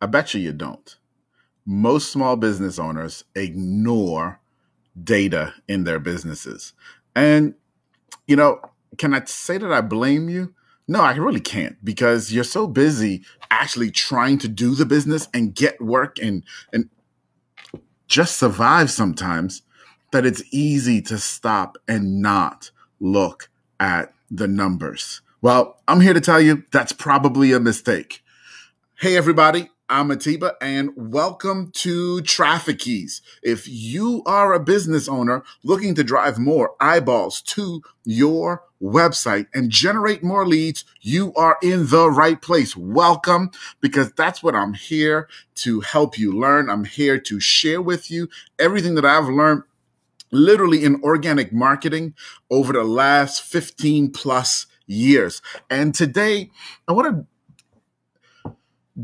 I bet you don't. Most small business owners ignore data in their businesses. And, you know, can I say that I blame you? No, I really can't, because you're so busy actually trying to do the business and get work and just survive sometimes that it's easy to stop and not look at the numbers. Well, I'm here to tell you that's probably a mistake. Hey, everybody, I'm Atiba, and welcome to Traffic Keys. If you are a business owner looking to drive more eyeballs to your website and generate more leads, you are in the right place. Welcome, because that's what I'm here to help you learn. I'm here to share with you everything that I've learned literally in organic marketing over the last 15 plus years. And today, I want to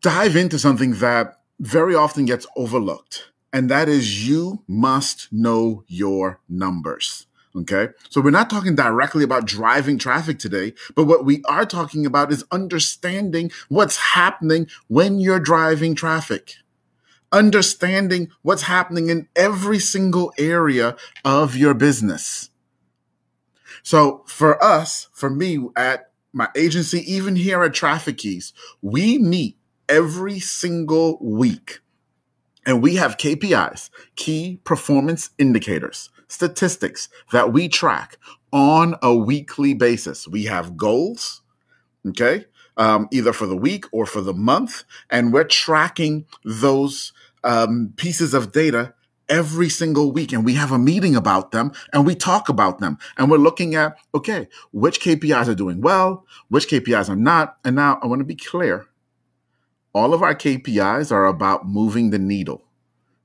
dive into something that very often gets overlooked, and that is you must know your numbers, okay? So we're not talking directly about driving traffic today, but what we are talking about is understanding what's happening when you're driving traffic, understanding what's happening in every single area of your business. So for us, for me at my agency, even here at Traffic Keys, we meet every single week. And we have KPIs, key performance indicators, statistics that we track on a weekly basis. We have goals, okay, either for the week or for the month. And we're tracking those pieces of data every single week. And we have a meeting about them and we talk about them. And we're looking at, okay, which KPIs are doing well, which KPIs are not. And now I want to be clear. All of our KPIs are about moving the needle,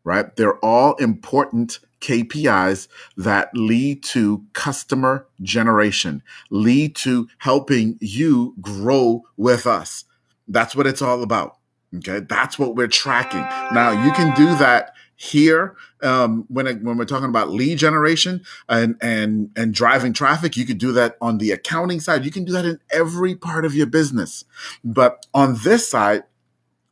right? They're all important KPIs that lead to customer generation, lead to helping you grow with us. That's what it's all about, okay? That's what we're tracking. Now, you can do that here when we're talking about lead generation and driving traffic. You can do that on the accounting side. You can do that in every part of your business. But on this side,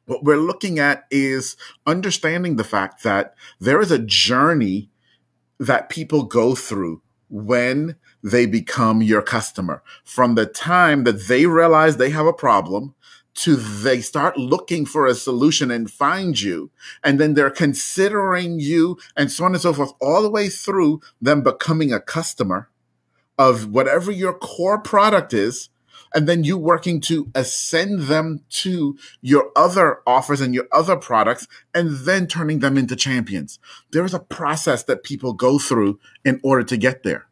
what we're looking at is understanding the fact that there is a journey that people go through when they become your customer. From the time that they realize they have a problem to they start looking for a solution and find you, and then they're considering you and so on and so forth, all the way through them becoming a customer of whatever your core product is. And then you working to ascend them to your other offers and your other products, and then turning them into champions. There is a process that people go through in order to get there.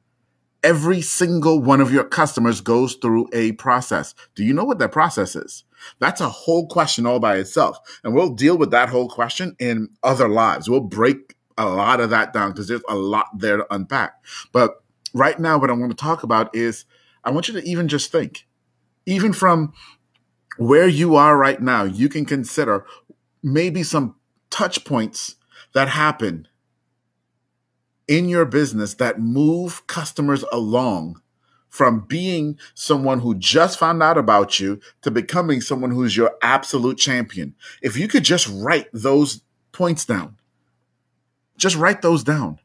Every single one of your customers goes through a process. Do you know what that process is? That's a whole question all by itself. And we'll deal with that whole question in other lives. We'll break a lot of that down because there's a lot there to unpack. But right now, what I want to talk about is I want you to even just think. Even from where you are right now, you can consider maybe some touch points that happen in your business that move customers along from being someone who just found out about you to becoming someone who's your absolute champion. If you could just write those points down, just write those down,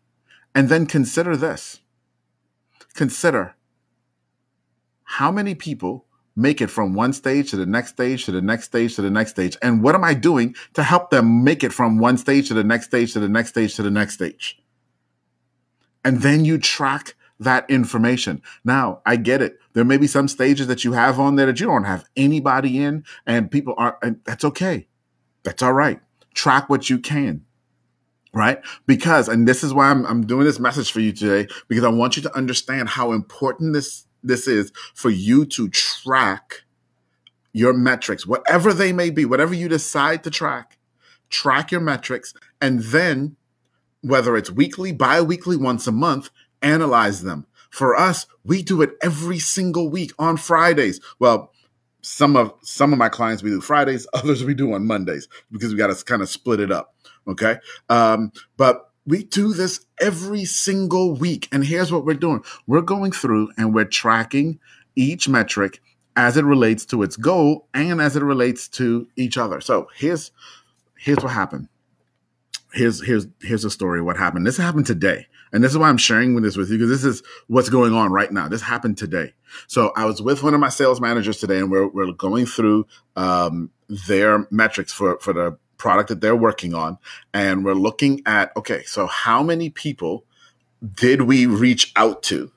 and then consider this. Consider how many people make it from one stage to the next stage to the next stage to the next stage. And what am I doing to help them make it from one stage to the next stage to the next stage to the next stage? And then you track that information. Now, I get it. There may be some stages that you have on there that you don't have anybody in, and people aren't, and that's okay. That's all right. Track what you can, right? Because, and this is why I'm doing this message for you today, because I want you to understand how important this is for you to track your metrics, whatever they may be, whatever you decide to track, track your metrics. And then whether it's weekly, bi-weekly, once a month, analyze them. For us, we do it every single week on Fridays. Well, some of my clients, we do Fridays, others we do on Mondays because we got to kind of split it up. Okay. But we do this every single week. And here's what we're doing. We're going through and we're tracking each metric as it relates to its goal and as it relates to each other. So here's what happened. Here's the story. What happened? This happened today. And this is why I'm sharing this with you, because this is what's going on right now. This happened today. So I was with one of my sales managers today, and we're going through their metrics for the product that they're working on. And we're looking at, okay, so how many people did we reach out to,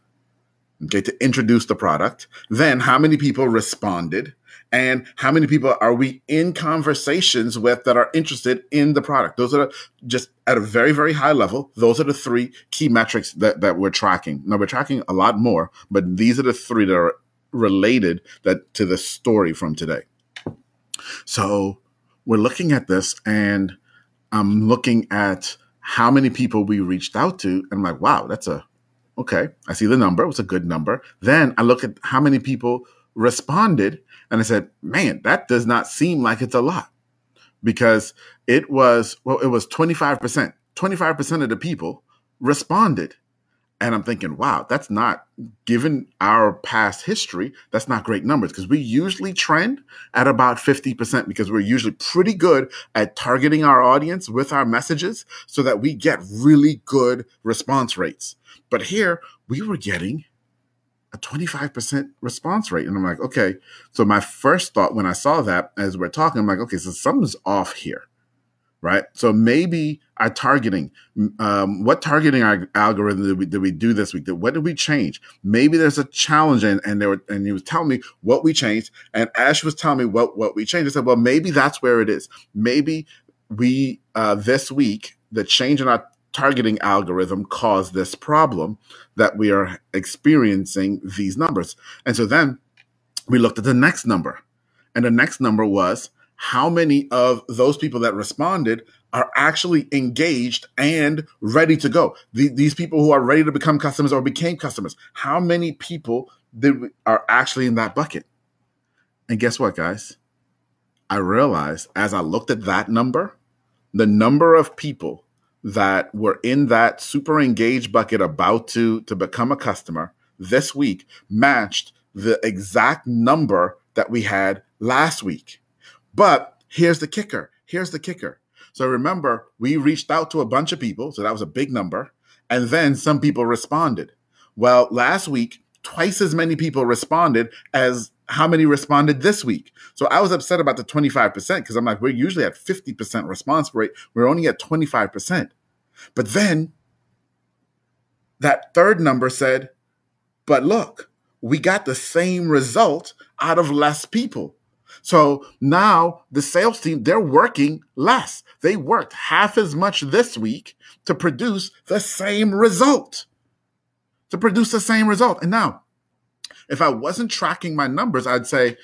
okay, to introduce the product? Then how many people responded? And how many people are we in conversations with that are interested in the product? Those are just at a very, very high level. Those are the three key metrics that we're tracking. Now, we're tracking a lot more, but these are the three that are related to the story from today. So we're looking at this, and I'm looking at how many people we reached out to. And I'm like, wow, okay. I see the number. It was a good number. Then I look at how many people responded. And I said, man, that does not seem like it's a lot, because it was 25%. 25% of the people responded. And I'm thinking, wow, that's not, given our past history, that's not great numbers, because we usually trend at about 50%, because we're usually pretty good at targeting our audience with our messages so that we get really good response rates. But here we were getting a 25% response rate. And I'm like, okay. So my first thought when I saw that, as we're talking, I'm like, okay, so something's off here, right? So maybe our targeting, what targeting algorithm did we do this week? What did we change? Maybe there's a challenge. And he was telling me what we changed. And Ash was telling me what we changed. I said, well, maybe that's where it is. Maybe we, this week, the change in our targeting algorithm caused this problem that we are experiencing these numbers. And so then we looked at the next number, and the next number was how many of those people that responded are actually engaged and ready to go. These people who are ready to become customers or became customers, how many people are actually in that bucket? And guess what, guys? I realized as I looked at that number, the number of people that were in that super engaged bucket about to become a customer this week matched the exact number that we had last week. But here's the kicker. So remember, we reached out to a bunch of people. So that was a big number. And then some people responded. Well, last week, twice as many people responded as how many responded this week. So I was upset about the 25% because I'm like, we're usually at 50% response rate. We're only at 25%. But then that third number said, but look, we got the same result out of less people. So now the sales team, they're working less. They worked half as much this week to produce the same result. And now, if I wasn't tracking my numbers, I'd say,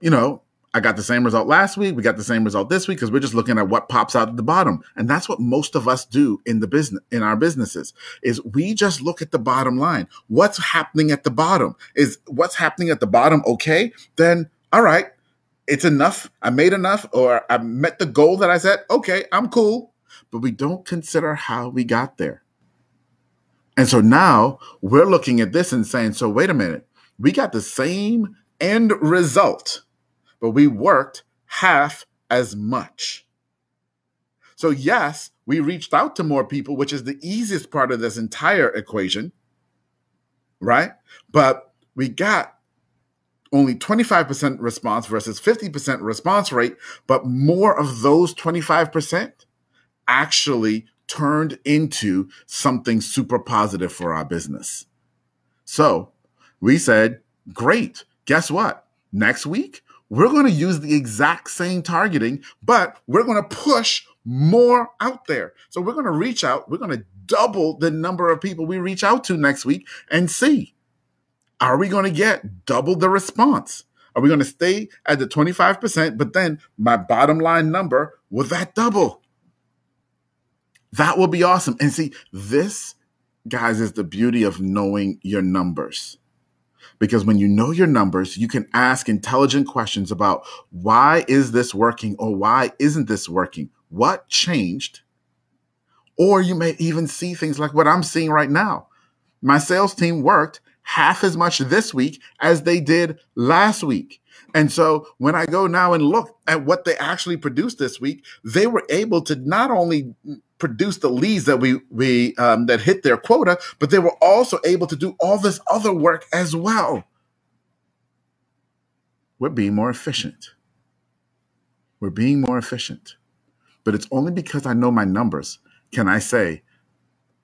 you know, I got the same result last week. We got the same result this week, because we're just looking at what pops out at the bottom. And that's what most of us do in the business, in our businesses, is we just look at the bottom line. What's happening at the bottom? Is what's happening at the bottom okay? Then, all right, it's enough. I made enough, or I met the goal that I set. Okay, I'm cool. But we don't consider how we got there. And so now we're looking at this and saying, so wait a minute. We got the same end result, but we worked half as much. So yes, we reached out to more people, which is the easiest part of this entire equation, right? But we got only 25% response versus 50% response rate, but more of those 25% actually turned into something super positive for our business. So we said, great, guess what? Next week, we're going to use the exact same targeting, but we're going to push more out there. So we're going to reach out. We're going to double the number of people we reach out to next week and see, are we going to get double the response? Are we going to stay at the 25%, but then my bottom line number, will that double? That will be awesome. And see, this, guys, is the beauty of knowing your numbers. Because when you know your numbers, you can ask intelligent questions about why is this working or why isn't this working? What changed? Or you may even see things like what I'm seeing right now. My sales team worked half as much this week as they did last week. And so when I go now and look at what they actually produced this week, they were able to not only produce the leads that we that hit their quota, but they were also able to do all this other work as well. We're being more efficient. We're being more efficient. But it's only because I know my numbers can I say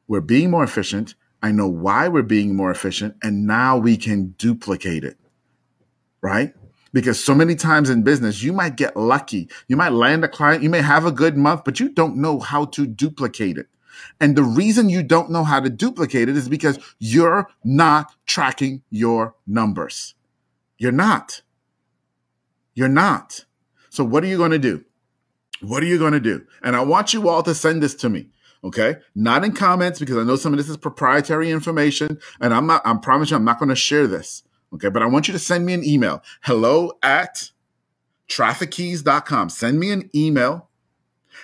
we're being more efficient. I know why we're being more efficient, and now we can duplicate it, right? Because so many times in business, you might get lucky. You might land a client. You may have a good month, but you don't know how to duplicate it. And the reason you don't know how to duplicate it is because you're not tracking your numbers. You're not. So what are you going to do? And I want you all to send this to me. Okay, not in comments, because I know some of this is proprietary information, and I promise you I'm not going to share this. Okay, but I want you to send me an email, hello@traffickeys.com. Send me an email.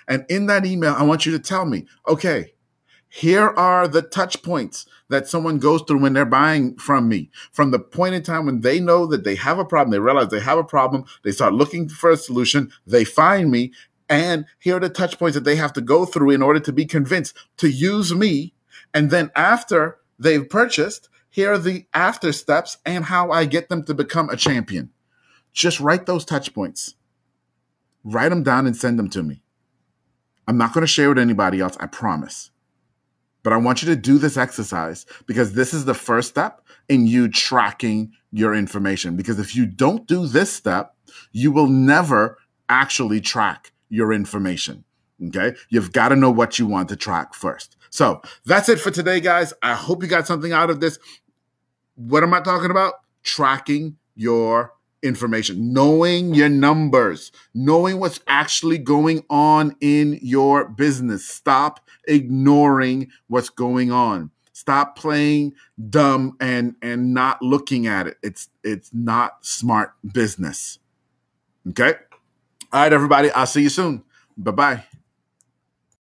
And in that email, I want you to tell me, okay, here are the touch points that someone goes through when they're buying from me. From the point in time when they know that they have a problem, they realize they have a problem, they start looking for a solution, they find me. And here are the touch points that they have to go through in order to be convinced to use me. And then after they've purchased, here are the after steps and how I get them to become a champion. Just write those touch points. Write them down and send them to me. I'm not going to share with anybody else, I promise. But I want you to do this exercise, because this is the first step in you tracking your information. Because if you don't do this step, you will never actually track your information. Okay. You've got to know what you want to track first. So that's it for today, guys. I hope you got something out of this. What am I talking about? Tracking your information, knowing your numbers, knowing what's actually going on in your business. Stop ignoring what's going on. Stop playing dumb and not looking at it. It's not smart business. Okay. All right, everybody. I'll see you soon. Bye-bye.